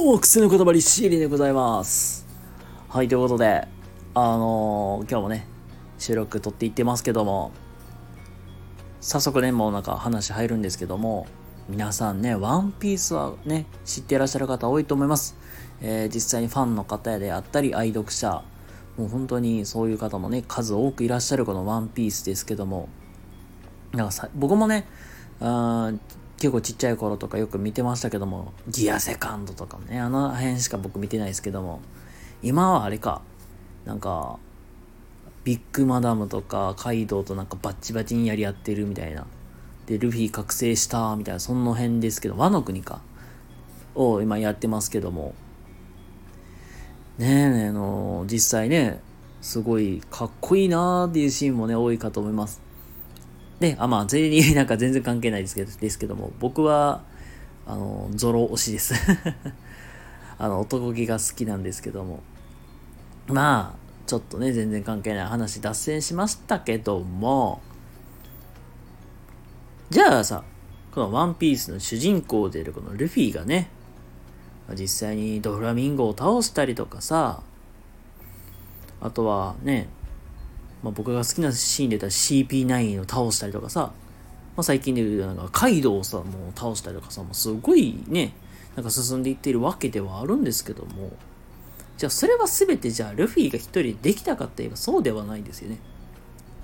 どうも、くすのこだばりシーリでございます。はい、ということで、今日もね、収録撮っていってますけども、早速ね、もうなんか話入るんですけども、皆さんね、ワンピースはね、知っていらっしゃる方多いと思います。実際にファンの方であったり、愛読者、もう本当にそういう方もね、数多くいらっしゃるこのワンピースですけども、なんか僕もね、結構ちっちゃい頃とかよく見てましたけども、ギアセカンドとかね、あの辺しか僕見てないですけども、今はあれか、なんかビッグマダムとかカイドウとなんかバッチバチにやり合ってるみたいな、でルフィ覚醒したみたいな、その辺ですけど、ワノ国かを今やってますけどもね、実際ね、すごいかっこいいなーっていうシーンもね、多いかと思います。で、まあ、全然なんか全然関係ないですけども、僕は、ゾロ推しです。男気が好きなんですけども。まあ、ちょっとね、全然関係ない話、脱線しましたけども、じゃあさ、このワンピースの主人公でいるこのルフィがね、実際にドフラミンゴを倒したりとかさ、あとはね、僕が好きなシーンで言ったら CP9 を倒したりとかさ、最近で言うとなんかカイドウをさ、もう倒したりとかさ、もうすごいね、なんか進んでいっているわけではあるんですけども、じゃあそれは全てじゃあルフィが一人できたかって言えばそうではないんですよね。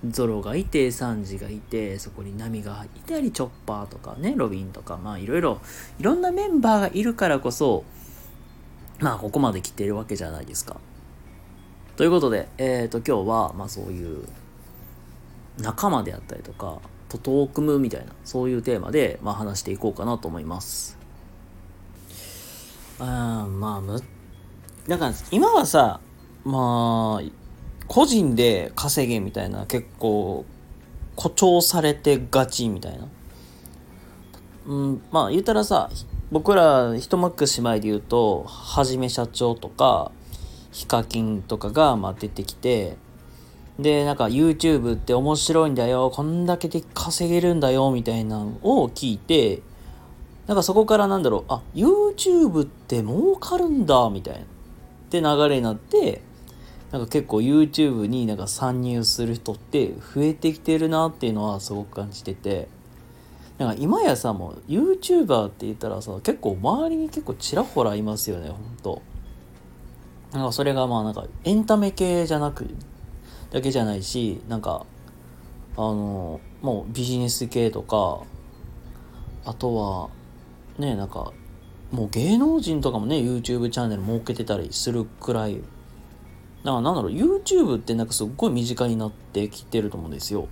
ゾロがいて、サンジがいて、そこにナミがいたり、チョッパーとかね、ロビンとか、まあいろんなメンバーがいるからこそ、まあここまで来ているわけじゃないですか。ということで、今日は、そういう仲間であったりとか、徒党を組むみたいな、そういうテーマで、話していこうかなと思います。だから今はさ、個人で稼げみたいな、結構誇張されてがちみたいな。言ったらさ、僕ら一昔前で言うと、はじめ社長とか、ヒカキンとかが出てきて、でなんか YouTube って面白いんだよ、こんだけで稼げるんだよみたいなのを聞いて、なんかそこからYouTube って儲かるんだみたいなって流れになって、なんか結構 YouTube になんか参入する人って増えてきてるなっていうのはすごく感じてて、なんか今やさ、もう YouTuber って言ったらさ、結構周りに結構ちらほらいますよね、ほんと。なんかそれがエンタメ系じゃなくだけじゃないし、なんかもうビジネス系とか、あとはね、なんかもう芸能人とかもね、 YouTube チャンネル設けてたりするくらい、YouTube ってなんかすっごい身近になってきてると思うんですよ。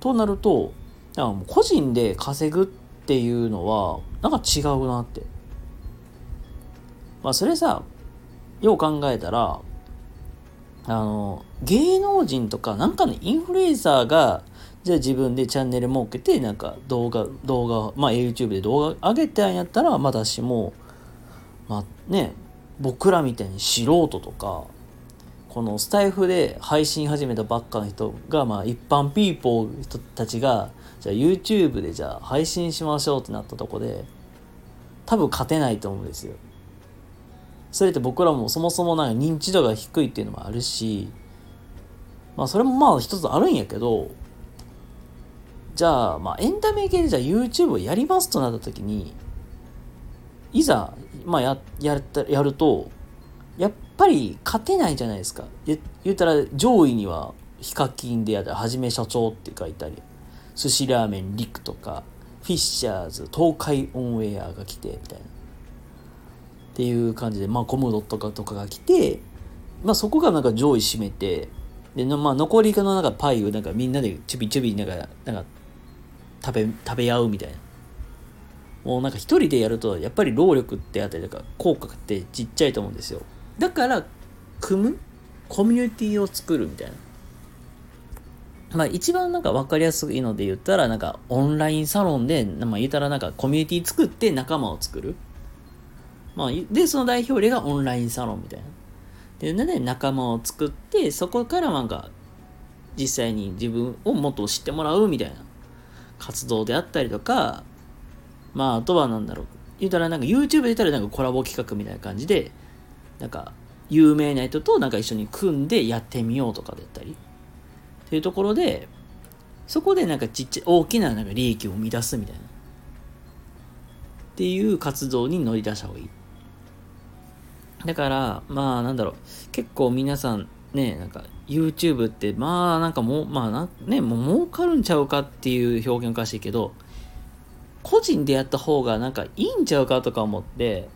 となると、もう個人で稼ぐっていうのはなんか違うなって、それさ、よう考えたら、芸能人とかなんかのインフルエンサーが、じゃあ自分でチャンネル設けて、なんか動画、YouTube で動画上げてんやったら、私も、僕らみたいに素人とか、このスタイフで配信始めたばっかの人が、一般ピーポー人たちが、じゃあ YouTube でじゃあ配信しましょうってなったとこで、多分勝てないと思うんですよ。それって僕らもそもそもなんか認知度が低いっていうのもあるし、それも一つあるんやけど、じゃあエンタメ系でじゃあ YouTube をやりますとなった時に、いざやるとやっぱり勝てないじゃないですか。言ったら上位にはヒカキンであったり、はじめ社長って書いたり、寿司ラーメンリクとかフィッシャーズ、東海オンエアが来てみたいな。っていう感じで、コムドットとかが来て、そこがなんか上位占めて、で、残りのなんかパイをなんかみんなでちょびちょびなんか食べ合うみたいな。もうなんか一人でやると、やっぱり労力ってあったりとか、効果ってちっちゃいと思うんですよ。だから、組むコミュニティを作るみたいな。一番なんか分かりやすいので言ったら、なんかオンラインサロンで、言ったらなんかコミュニティ作って仲間を作る。で、その代表例がオンラインサロンみたいな。で、なんで仲間を作って、そこからなんか、実際に自分をもっと知ってもらうみたいな活動であったりとか、あとはなんだろう、言うたらなんか YouTube で言ったらなんかコラボ企画みたいな感じでなんか有名な人となんか一緒に組んでやってみようとかだったりっていうところで、そこでなんか大きななんか利益を生み出すみたいなっていう活動に乗り出した方がいい。だからまあなんだろう、結構皆さんね、なんか YouTube ってまあなんかもうまあなねもう儲かるんちゃうかっていう表現おかしいけど、個人でやった方がなんかいいんちゃうかとか思って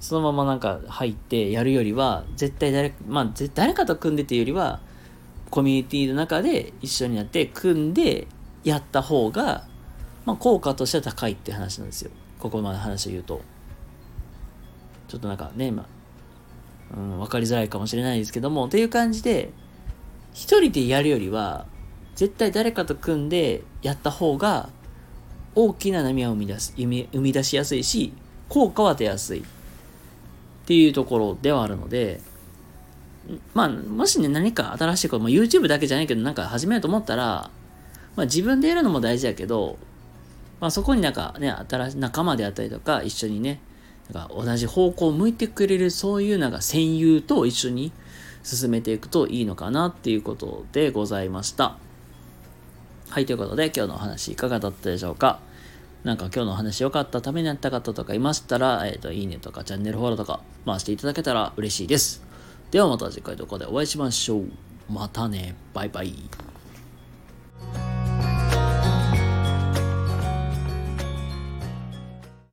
そのままなんか入ってやるよりは絶対誰かと組んでっていうよりはコミュニティの中で一緒になって組んでやった方が、まあ、効果としては高いって話なんですよ。ここまで話を言うとちょっとなんかね、まあ分かりづらいかもしれないですけどもっていう感じで、一人でやるよりは絶対誰かと組んでやった方が大きな波は生み出しやすいし効果は出やすいっていうところではあるので、まあもしね何か新しいこと、まあ、YouTube だけじゃないけどなんか始めようと思ったら、まあ、自分でやるのも大事だけど、まあ、そこになんかね新しい仲間であったりとか一緒にねなんか同じ方向を向いてくれるそういうなんか戦友と一緒に進めていくといいのかなっていうことでございました。はい、ということで今日のお話いかがだったでしょうか。なんか今日のお話良かった、ためになった方とかいましたら、いいねとかチャンネルフォローとか回していただけたら嬉しいです。ではまた次回の動画でお会いしましょう。またね、バイバイ。